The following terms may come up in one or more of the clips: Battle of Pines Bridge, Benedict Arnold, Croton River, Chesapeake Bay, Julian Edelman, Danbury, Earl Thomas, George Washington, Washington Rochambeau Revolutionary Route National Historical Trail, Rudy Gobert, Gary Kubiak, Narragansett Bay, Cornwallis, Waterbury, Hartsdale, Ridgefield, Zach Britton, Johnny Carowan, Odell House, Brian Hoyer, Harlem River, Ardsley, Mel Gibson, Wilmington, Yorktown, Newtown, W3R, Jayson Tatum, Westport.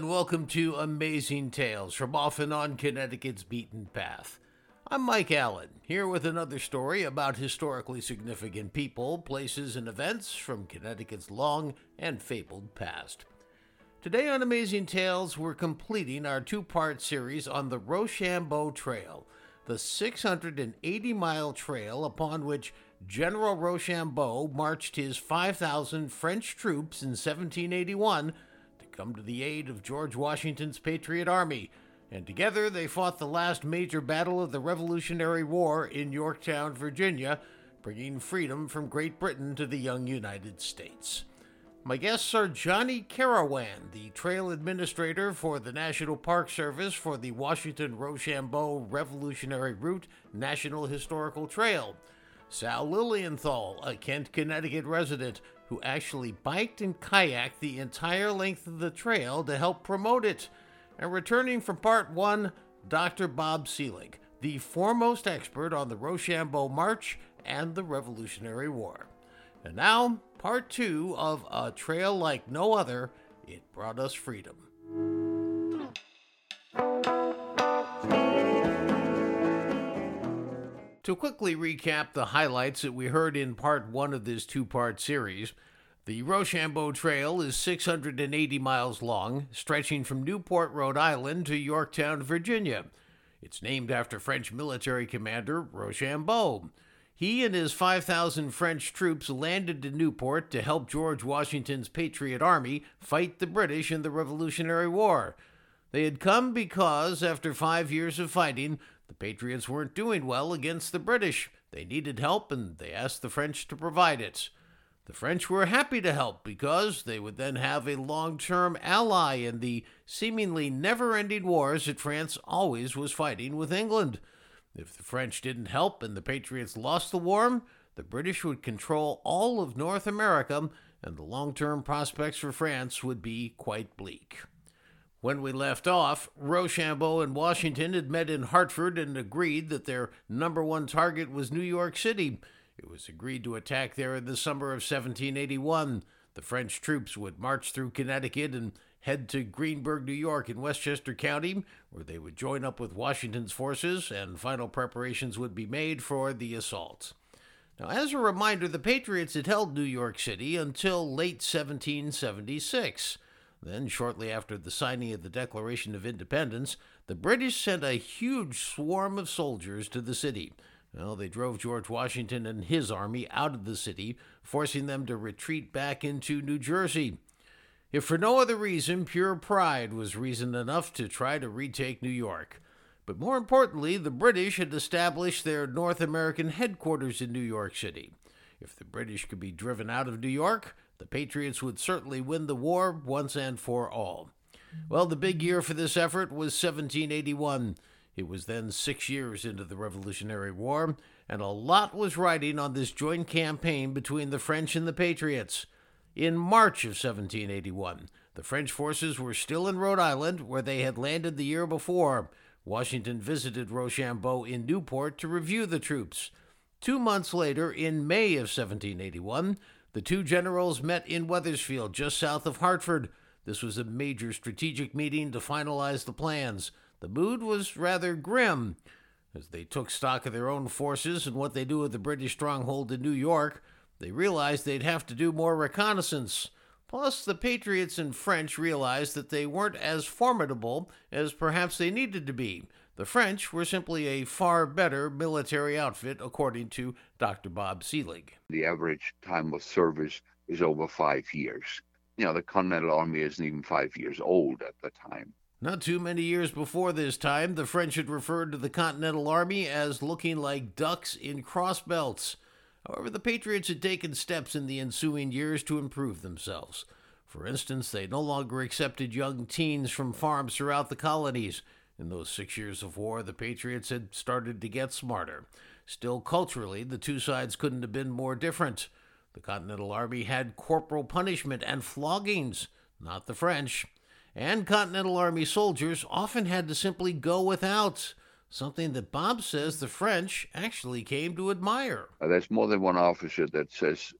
and welcome to Amazing Tales from Off and On Connecticut's Beaten Path. I'm Mike Allen, here with another story about historically significant people, places, and events from Connecticut's long and fabled past. Today on Amazing Tales, we're completing our two-part series on the Rochambeau Trail, the 680-mile trail upon which General Rochambeau marched his 5,000 French troops in 1781 to come to the aid of George Washington's Patriot Army, and together they fought the last major battle of the Revolutionary War in Yorktown, Virginia, bringing freedom from Great Britain to the young United States. My guests are Johnny Carowan, the trail administrator for the National Park Service for the Washington Rochambeau Revolutionary Route National Historical Trail; Sal Lilienthal, a Kent, Connecticut resident who actually biked and kayaked the entire length of the trail to help promote it; and returning from part one, Dr. Bob Selig, the foremost expert on the Rochambeau March and the Revolutionary War. And now, part two of A Trail Like No Other, It Brought Us Freedom. To quickly recap the highlights that we heard in part one of this two-part series, the Rochambeau Trail is 680 miles long, stretching from Newport, Rhode Island to Yorktown, Virginia. It's named after French military commander Rochambeau. He and his 5,000 French troops landed in Newport to help George Washington's Patriot Army fight the British in the Revolutionary War. They had come because, after 5 years of fighting, the Patriots weren't doing well against the British. They needed help, and they asked the French to provide it. The French were happy to help because they would then have a long-term ally in the seemingly never-ending wars that France always was fighting with England. If the French didn't help and the Patriots lost the war, the British would control all of North America, and the long-term prospects for France would be quite bleak. When we left off, Rochambeau and Washington had met in Hartford and agreed that their number one target was New York City. It was agreed to attack there in the summer of 1781. The French troops would march through Connecticut and head to Greenburgh, New York in Westchester County, where they would join up with Washington's forces, and final preparations would be made for the assault. Now, as a reminder, the Patriots had held New York City until late 1776. Then, shortly after the signing of the Declaration of Independence, the British sent a huge swarm of soldiers to the city. Well, they drove George Washington and his army out of the city, forcing them to retreat back into New Jersey. If for no other reason, pure pride was reason enough to try to retake New York. But more importantly, the British had established their North American headquarters in New York City. If the British could be driven out of New York, the Patriots would certainly win the war once and for all. Well, the big year for this effort was 1781. It was then 6 years into the Revolutionary War, and a lot was riding on this joint campaign between the French and the Patriots. In March of 1781, the French forces were still in Rhode Island, where they had landed the year before. Washington visited Rochambeau in Newport to review the troops. 2 months later, in May of 1781, the two generals met in Wethersfield, just south of Hartford. This was a major strategic meeting to finalize the plans. The mood was rather grim. As they took stock of their own forces and what they do with the British stronghold in New York, they realized they'd have to do more reconnaissance. Plus, the Patriots and French realized that they weren't as formidable as perhaps they needed to be. The French were simply a far better military outfit, according to Dr. Bob Selig. The average time of service is over 5 years. You know, the Continental Army isn't even 5 years old at the time. Not too many years before this time, the French had referred to the Continental Army as looking like ducks in crossbelts. However, the Patriots had taken steps in the ensuing years to improve themselves. For instance, they no longer accepted young teens from farms throughout the colonies. In those 6 years of war, the Patriots had started to get smarter. Still, culturally, the two sides couldn't have been more different. The Continental Army had corporal punishment and floggings, not the French. And Continental Army soldiers often had to simply go without, something that Bob says the French actually came to admire. There's more than one officer that says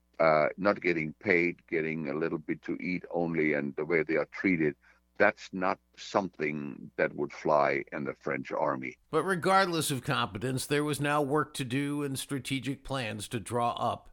not getting paid, getting a little bit to eat only, and the way they are treated That's not something that would fly in the French army. But regardless of competence, there was now work to do and strategic plans to draw up.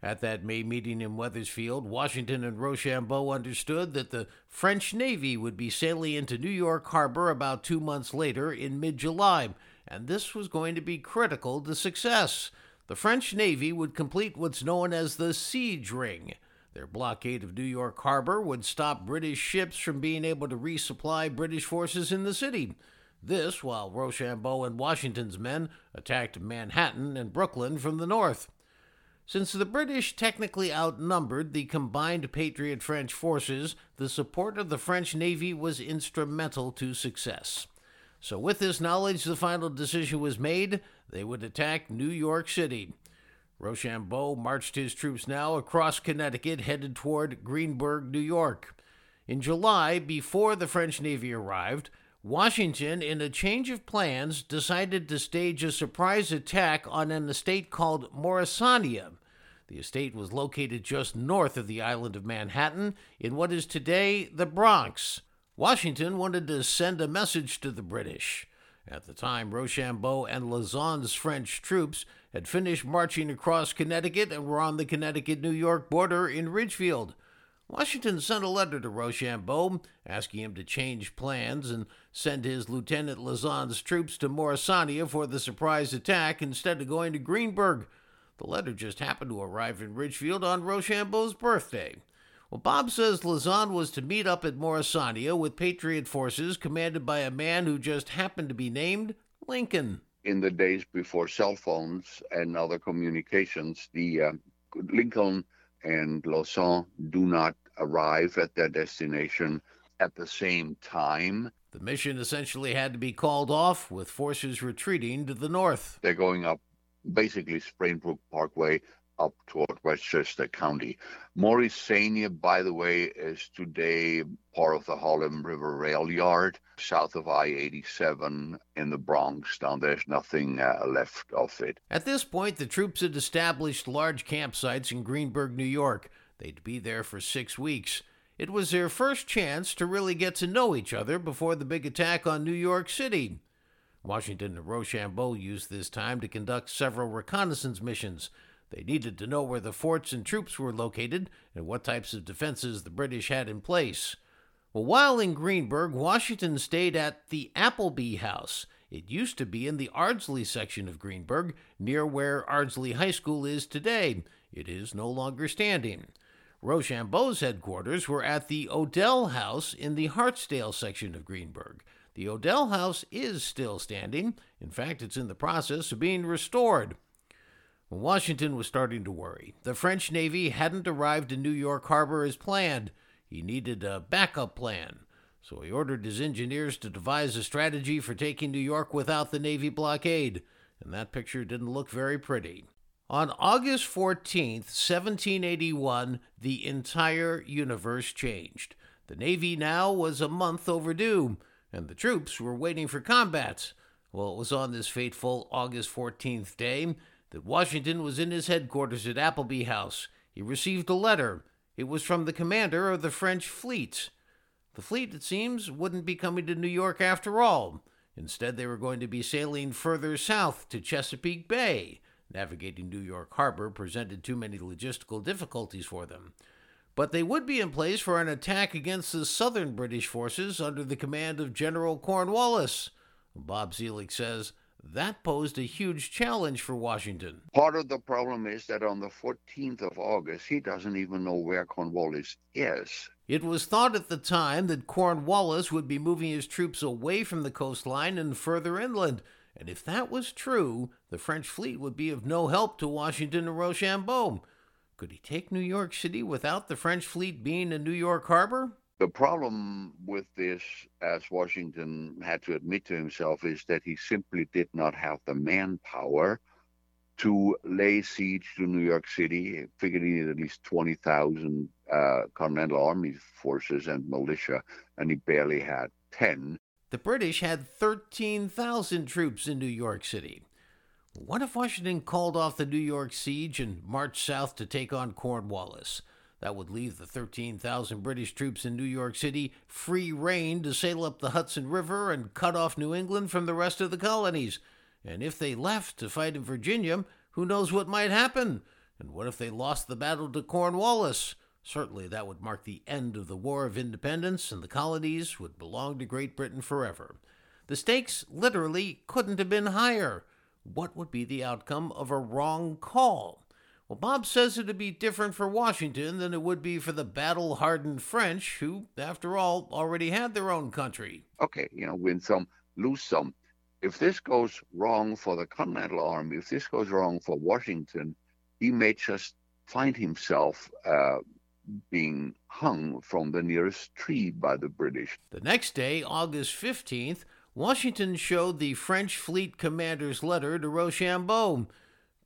At that May meeting in Wethersfield, Washington and Rochambeau understood that the French Navy would be sailing into New York Harbor about 2 months later in mid-July, and this was going to be critical to success. The French Navy would complete what's known as the Siege Ring. Their blockade of New York Harbor would stop British ships from being able to resupply British forces in the city. This while Rochambeau and Washington's men attacked Manhattan and Brooklyn from the north. Since the British technically outnumbered the combined Patriot French forces, the support of the French Navy was instrumental to success. So with this knowledge, the final decision was made. They would attack New York City. Rochambeau marched his troops now across Connecticut, headed toward Greenburgh, New York. In July, before the French Navy arrived, Washington, in a change of plans, decided to stage a surprise attack on an estate called Morrisania. The estate was located just north of the island of Manhattan, in what is today the Bronx. Washington wanted to send a message to the British. At the time, Rochambeau and Lauzun's French troops had finished marching across Connecticut and were on the Connecticut-New York border in Ridgefield. Washington sent a letter to Rochambeau, asking him to change plans and send his Lieutenant Lauzun's troops to Morrisania for the surprise attack instead of going to Greenburgh. The letter just happened to arrive in Ridgefield on Rochambeau's birthday. Well, Bob says Lauzun was to meet up at Morrisania with Patriot forces commanded by a man who just happened to be named Lincoln. In the days before cell phones and other communications, the Lincoln and Lauzun do not arrive at their destination at the same time. The mission essentially had to be called off, with forces retreating to the north. They're going up basically Sprain Brook Parkway up toward Westchester County. Morrisania, by the way, is today part of the Harlem River rail yard, south of I-87 in the Bronx. Now there's nothing left of it. At this point, the troops had established large campsites in Greenburgh, New York. They'd be there for 6 weeks. It was their first chance to really get to know each other before the big attack on New York City. Washington and Rochambeau used this time to conduct several reconnaissance missions. They needed to know where the forts and troops were located and what types of defenses the British had in place. Well, while in Greenburgh, Washington stayed at the Appleby House. It used to be in the Ardsley section of Greenburgh, near where Ardsley High School is today. It is no longer standing. Rochambeau's headquarters were at the Odell House in the Hartsdale section of Greenburgh. The Odell House is still standing. In fact, it's in the process of being restored. Washington was starting to worry. The French Navy hadn't arrived in New York Harbor as planned. He needed a backup plan. So he ordered his engineers to devise a strategy for taking New York without the Navy blockade. And that picture didn't look very pretty. On August 14th, 1781, the entire universe changed. The Navy now was a month overdue, and the troops were waiting for combats. Well, it was on this fateful August 14th day that Washington was in his headquarters at Appleby House. He received a letter. It was from the commander of the French fleet. The fleet, it seems, wouldn't be coming to New York after all. Instead, they were going to be sailing further south to Chesapeake Bay. Navigating New York Harbor presented too many logistical difficulties for them. But they would be in place for an attack against the southern British forces under the command of General Cornwallis. Bob Selig says that posed a huge challenge for Washington. Part of the problem is that on the 14th of August, he doesn't even know where Cornwallis is. It was thought at the time that Cornwallis would be moving his troops away from the coastline and further inland. And if that was true, the French fleet would be of no help to Washington and Rochambeau. Could he take New York City without the French fleet being in New York Harbor? The problem with this, as Washington had to admit to himself, is that he simply did not have the manpower to lay siege to New York City. He figured he needed at least 20,000 Continental Army forces and militia, and he barely had 10. The British had 13,000 troops in New York City. What if Washington called off the New York siege and marched south to take on Cornwallis? That would leave the 13,000 British troops in New York City free rein to sail up the Hudson River and cut off New England from the rest of the colonies. And if they left to fight in Virginia, who knows what might happen? And what if they lost the battle to Cornwallis? Certainly that would mark the end of the War of Independence, and the colonies would belong to Great Britain forever. The stakes literally couldn't have been higher. What would be the outcome of a wrong call? Well, Bob says it would be different for Washington than it would be for the battle-hardened French, who, after all, already had their own country. Okay, win some, lose some. If this goes wrong for the Continental Army, if this goes wrong for Washington, he may just find himself being hung from the nearest tree by the British. The next day, August 15th, Washington showed the French fleet commander's letter to Rochambeau.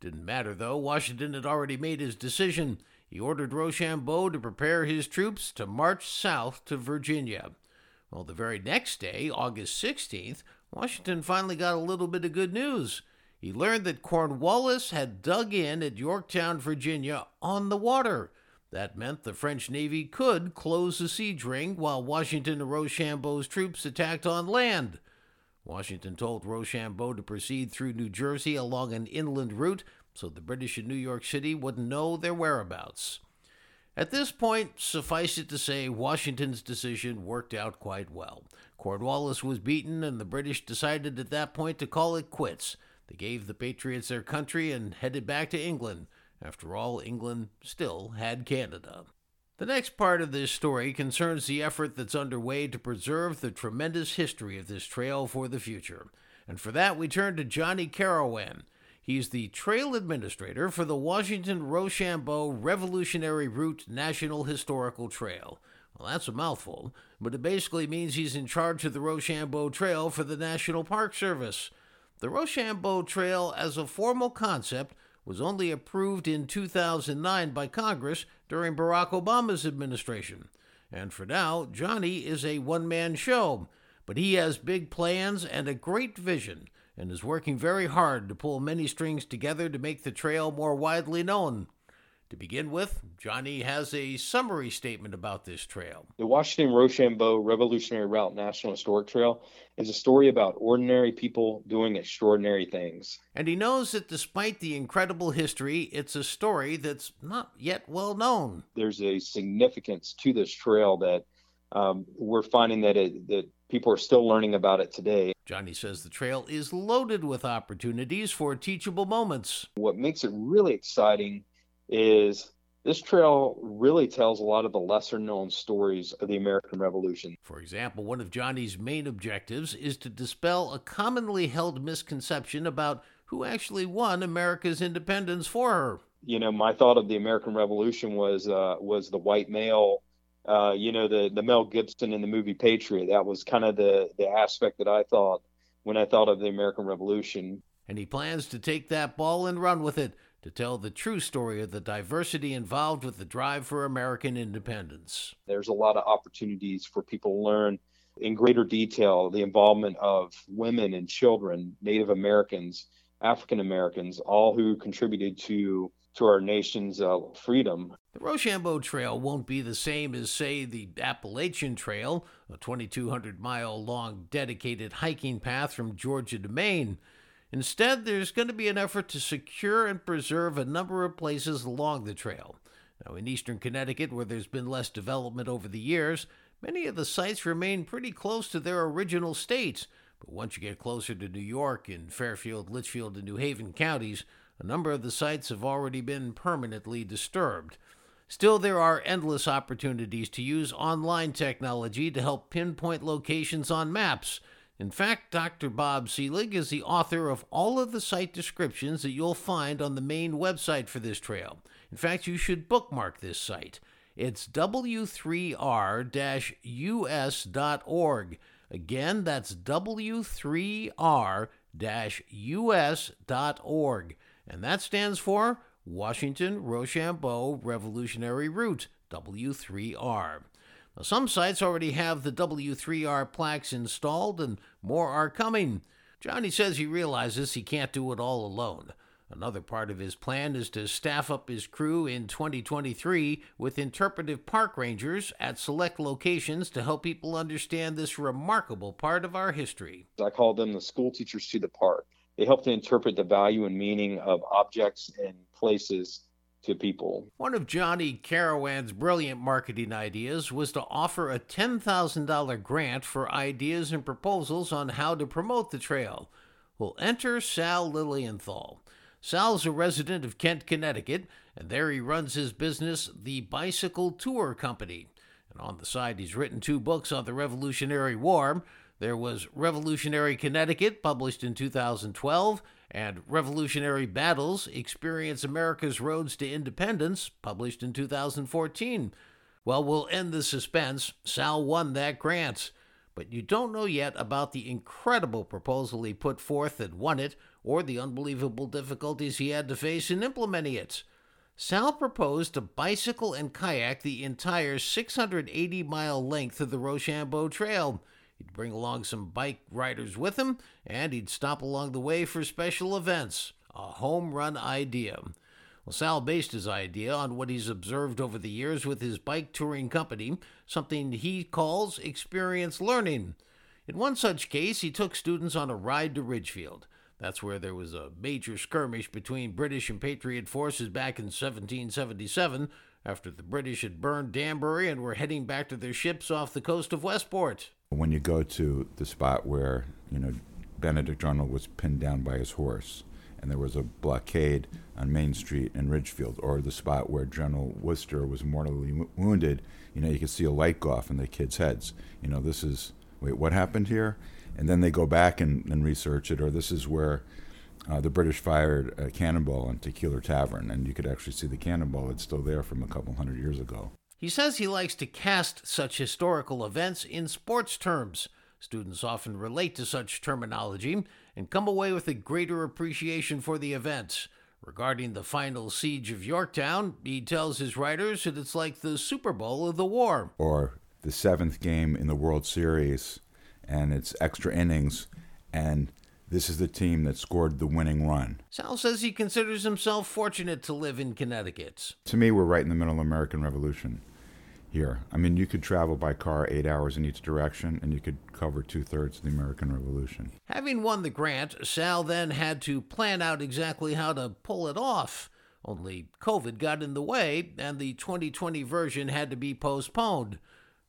Didn't matter, though. Washington had already made his decision. He ordered Rochambeau to prepare his troops to march south to Virginia. Well, the very next day, August 16th, Washington finally got a little bit of good news. He learned that Cornwallis had dug in at Yorktown, Virginia, on the water. That meant the French Navy could close the siege ring while Washington and Rochambeau's troops attacked on land. Washington told Rochambeau to proceed through New Jersey along an inland route so the British in New York City wouldn't know their whereabouts. At this point, suffice it to say, Washington's decision worked out quite well. Cornwallis was beaten, and the British decided at that point to call it quits. They gave the Patriots their country and headed back to England. After all, England still had Canada. The next part of this story concerns the effort that's underway to preserve the tremendous history of this trail for the future. And for that, we turn to Johnny Carowan. He's the trail administrator for the Washington Rochambeau Revolutionary Route National Historical Trail. Well, that's a mouthful, but it basically means he's in charge of the Rochambeau Trail for the National Park Service. The Rochambeau Trail, as a formal concept, was only approved in 2009 by Congress during Barack Obama's administration. And for now, Johnny is a one-man show, but he has big plans and a great vision, and is working very hard to pull many strings together to make the trail more widely known. To begin with, Johnny has a summary statement about this trail. The Washington Rochambeau Revolutionary Route National Historic Trail is a story about ordinary people doing extraordinary things. And he knows that despite the incredible history, it's a story that's not yet well known. There's a significance to this trail that we're finding that people are still learning about it today. Johnny says the trail is loaded with opportunities for teachable moments. What makes it really exciting is this trail really tells a lot of the lesser-known stories of the American Revolution. For example, one of Johnny's main objectives is to dispel a commonly held misconception about who actually won America's independence for her. My thought of the American Revolution was the white male, the Mel Gibson in the movie Patriot. That was kind of the aspect that I thought when I thought of the American Revolution. And he plans to take that ball and run with it, to tell the true story of the diversity involved with the drive for American independence. There's a lot of opportunities for people to learn in greater detail the involvement of women and children, Native Americans, African Americans, all who contributed to our nation's freedom. The Rochambeau Trail won't be the same as, say, the Appalachian Trail, a 2,200-mile-long dedicated hiking path from Georgia to Maine. Instead, there's going to be an effort to secure and preserve a number of places along the trail. Now, in eastern Connecticut, where there's been less development over the years, many of the sites remain pretty close to their original states. But once you get closer to New York, in Fairfield, Litchfield, and New Haven counties, a number of the sites have already been permanently disturbed. Still, there are endless opportunities to use online technology to help pinpoint locations on maps. In fact, Dr. Bob Selig is the author of all of the site descriptions that you'll find on the main website for this trail. In fact, you should bookmark this site. It's W3R-US.org. Again, that's W3R-US.org. And that stands for Washington Rochambeau Revolutionary Route, W3R. Some sites already have the W3R plaques installed, and more are coming. Johnny says he realizes he can't do it all alone. Another part of his plan is to staff up his crew in 2023 with interpretive park rangers at select locations to help people understand this remarkable part of our history. I call them the school teachers to the park. They help to interpret the value and meaning of objects and places to people. One of Johnny Carowan's brilliant marketing ideas was to offer a $10,000 grant for ideas and proposals on how to promote the trail. We'll enter Sal Lilienthal. Sal's a resident of Kent, Connecticut, and there he runs his business, The Bicycle Tour Company. And on the side, he's written 2 books on the Revolutionary War. There was Revolutionary Connecticut, published in 2012, and Revolutionary Battles, Experience America's Roads to Independence, published in 2014. Well, we'll end the suspense. Sal won that grant. But you don't know yet about the incredible proposal he put forth that won it, or the unbelievable difficulties he had to face in implementing it. Sal proposed to bicycle and kayak the entire 680-mile length of the Rochambeau Trail. He'd bring along some bike riders with him, and he'd stop along the way for special events. A home run idea. Well, Sal based his idea on what he's observed over the years with his bike touring company, something he calls experience learning. In one such case, he took students on a ride to Ridgefield. That's where there was a major skirmish between British and Patriot forces back in 1777, after the British had burned Danbury and were heading back to their ships off the coast of Westport. When you go to the spot where, Benedict Arnold was pinned down by his horse, and there was a blockade on Main Street in Ridgefield, or the spot where General Worcester was mortally wounded, you could see a light go off in the kids' heads. This is, wait, what happened here? And then they go back and research it, or this is where the British fired a cannonball into Keeler Tavern, and you could actually see the cannonball. It's still there from a couple hundred years ago. He says he likes to cast such historical events in sports terms. Students often relate to such terminology and come away with a greater appreciation for the events. Regarding the final siege of Yorktown, he tells his writers that it's like the Super Bowl of the war. Or the 7th game in the World Series, and it's extra innings, and this is the team that scored the winning run. Sal says he considers himself fortunate to live in Connecticut. To me, we're right in the middle of the American Revolution. Here. You could travel by car 8 hours in each direction, and you could cover 2/3 of the American Revolution. Having won the grant, Sal then had to plan out exactly how to pull it off. Only COVID got in the way, and the 2020 version had to be postponed.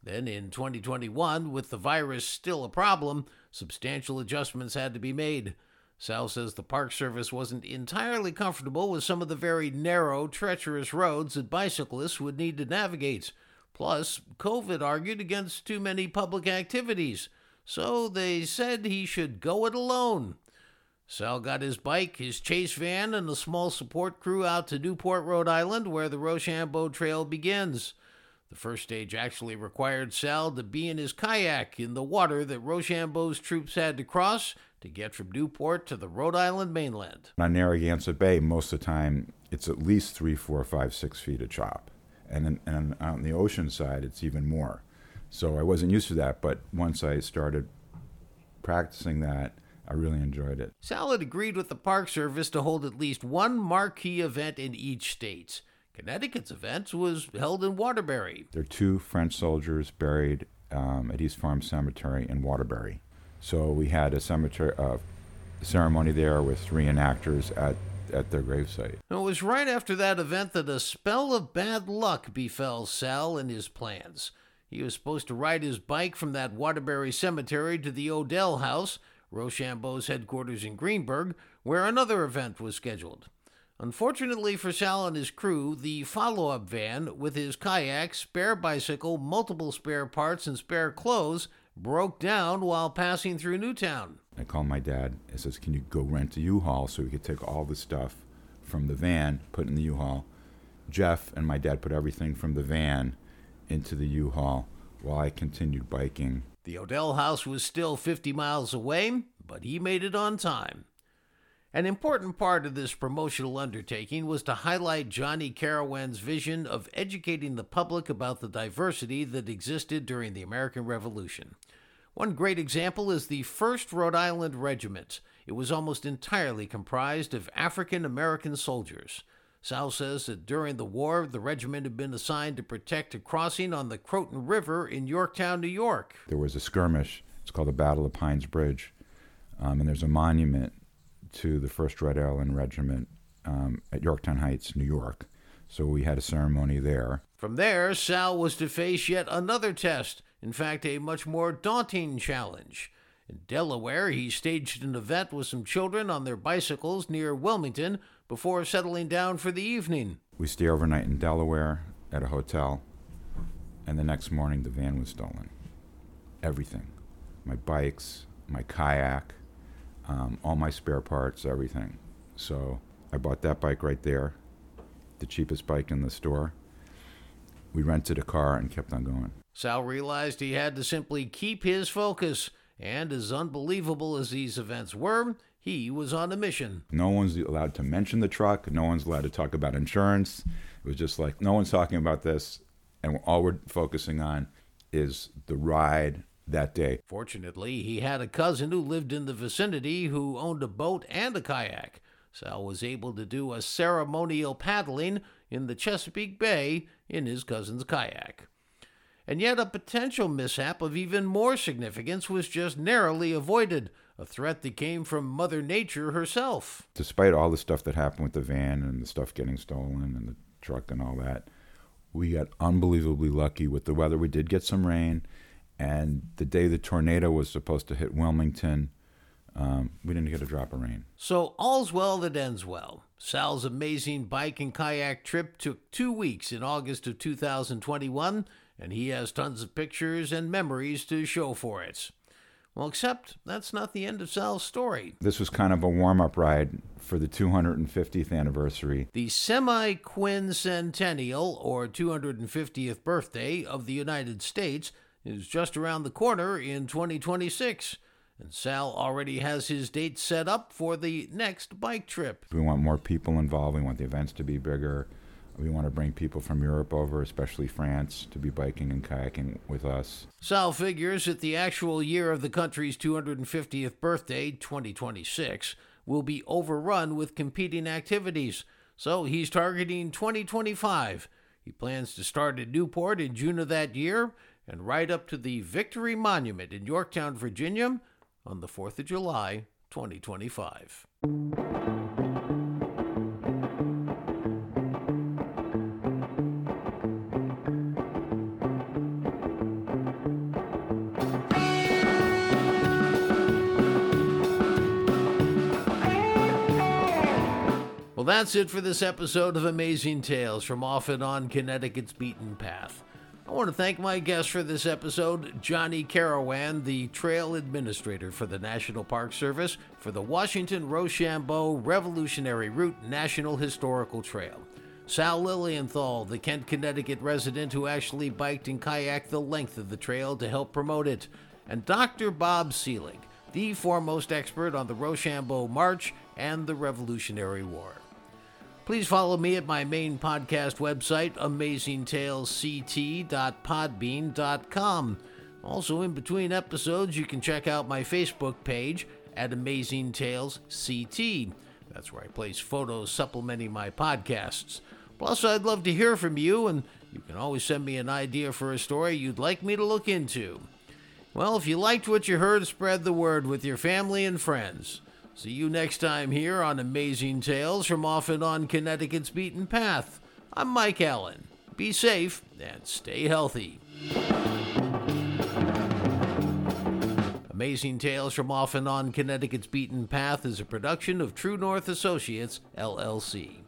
Then in 2021, with the virus still a problem, substantial adjustments had to be made. Sal says the Park Service wasn't entirely comfortable with some of the very narrow, treacherous roads that bicyclists would need to navigate. Plus, COVID argued against too many public activities, so they said he should go it alone. Sal got his bike, his chase van, and a small support crew out to Newport, Rhode Island, where the Rochambeau Trail begins. The first stage actually required Sal to be in his kayak in the water that Rochambeau's troops had to cross to get from Newport to the Rhode Island mainland. On Narragansett Bay, most of the time, it's at least 3, 4, 5, 6 feet a chop. And on the ocean side, it's even more. So I wasn't used to that, but once I started practicing that, I really enjoyed it. Sal had agreed with the Park Service to hold at least one marquee event in each state. Connecticut's event was held in Waterbury. There are 2 French soldiers buried at East Farm Cemetery in Waterbury. So we had a cemetery ceremony there with 3 reenactors at their gravesite. It was right after that event that a spell of bad luck befell Sal and his plans. He was supposed to ride his bike from that Waterbury cemetery to the Odell House, Rochambeau's headquarters in Greenburgh, where another event was scheduled. Unfortunately for Sal and his crew, the follow-up van, with his kayak, spare bicycle, multiple spare parts, and spare clothes, broke down while passing through Newtown. I called my dad and says, can you go rent a U-Haul so we could take all the stuff from the van, put in the U-Haul. Jeff and my dad put everything from the van into the U-Haul while I continued biking. The Odell House was still 50 miles away, but he made it on time. An important part of this promotional undertaking was to highlight Johnny Carowan's vision of educating the public about the diversity that existed during the American Revolution. One great example is the 1st Rhode Island Regiment. It was almost entirely comprised of African-American soldiers. Sal says that during the war, the regiment had been assigned to protect a crossing on the Croton River in Yorktown, New York. There was a skirmish. It's called the Battle of Pines Bridge. And there's a monument to the 1st Rhode Island Regiment at Yorktown Heights, New York. So we had a ceremony there. From there, Sal was to face yet another test, in fact, a much more daunting challenge. In Delaware, he staged an event with some children on their bicycles near Wilmington before settling down for the evening. We stayed overnight in Delaware at a hotel, and the next morning the van was stolen. Everything. My bikes, my kayak, all my spare parts, everything. So I bought that bike right there, the cheapest bike in the store. We rented a car and kept on going. Sal realized he had to simply keep his focus, and as unbelievable as these events were, he was on a mission. No one's allowed to mention the truck. No one's allowed to talk about insurance. It was just like, no one's talking about this, and all we're focusing on is the ride that day. Fortunately, he had a cousin who lived in the vicinity who owned a boat and a kayak. Sal was able to do a ceremonial paddling in the Chesapeake Bay in his cousin's kayak. And yet a potential mishap of even more significance was just narrowly avoided, a threat that came from Mother Nature herself. Despite all the stuff that happened with the van and the stuff getting stolen and the truck and all that, we got unbelievably lucky with the weather. We did get some rain, and the day the tornado was supposed to hit Wilmington, we didn't get a drop of rain. So all's well that ends well. Sal's amazing bike and kayak trip took 2 weeks in August of 2021, and he has tons of pictures and memories to show for it. Well, except that's not the end of Sal's story. This was kind of a warm-up ride for the 250th anniversary. The semi-quincentennial, or 250th birthday, of the United States is just around the corner in 2026. And Sal already has his date set up for the next bike trip. We want more people involved. We want the events to be bigger. We want to bring people from Europe over, especially France, to be biking and kayaking with us. Sal figures that the actual year of the country's 250th birthday, 2026, will be overrun with competing activities. So he's targeting 2025. He plans to start at Newport in June of that year and ride up to the Victory Monument in Yorktown, Virginia, on the 4th of July, 2025. Well, that's it for this episode of Amazing Tales from Off and On Connecticut's Beaten Path. I want to thank my guest for this episode, Johnny Carowan, the trail administrator for the National Park Service for the Washington Rochambeau Revolutionary Route National Historical Trail. Sal Lilienthal, the Kent, Connecticut resident who actually biked and kayaked the length of the trail to help promote it. And Dr. Bob Selig, the foremost expert on the Rochambeau March and the Revolutionary War. Please follow me at my main podcast website, amazingtalesct.podbean.com. Also, in between episodes, you can check out my Facebook page at Amazing Tales CT. That's where I place photos supplementing my podcasts. Plus, I'd love to hear from you, and you can always send me an idea for a story you'd like me to look into. Well, if you liked what you heard, spread the word with your family and friends. See you next time here on Amazing Tales from Off and On Connecticut's Beaten Path. I'm Mike Allen. Be safe and stay healthy. Amazing Tales from Off and On Connecticut's Beaten Path is a production of True North Associates, LLC.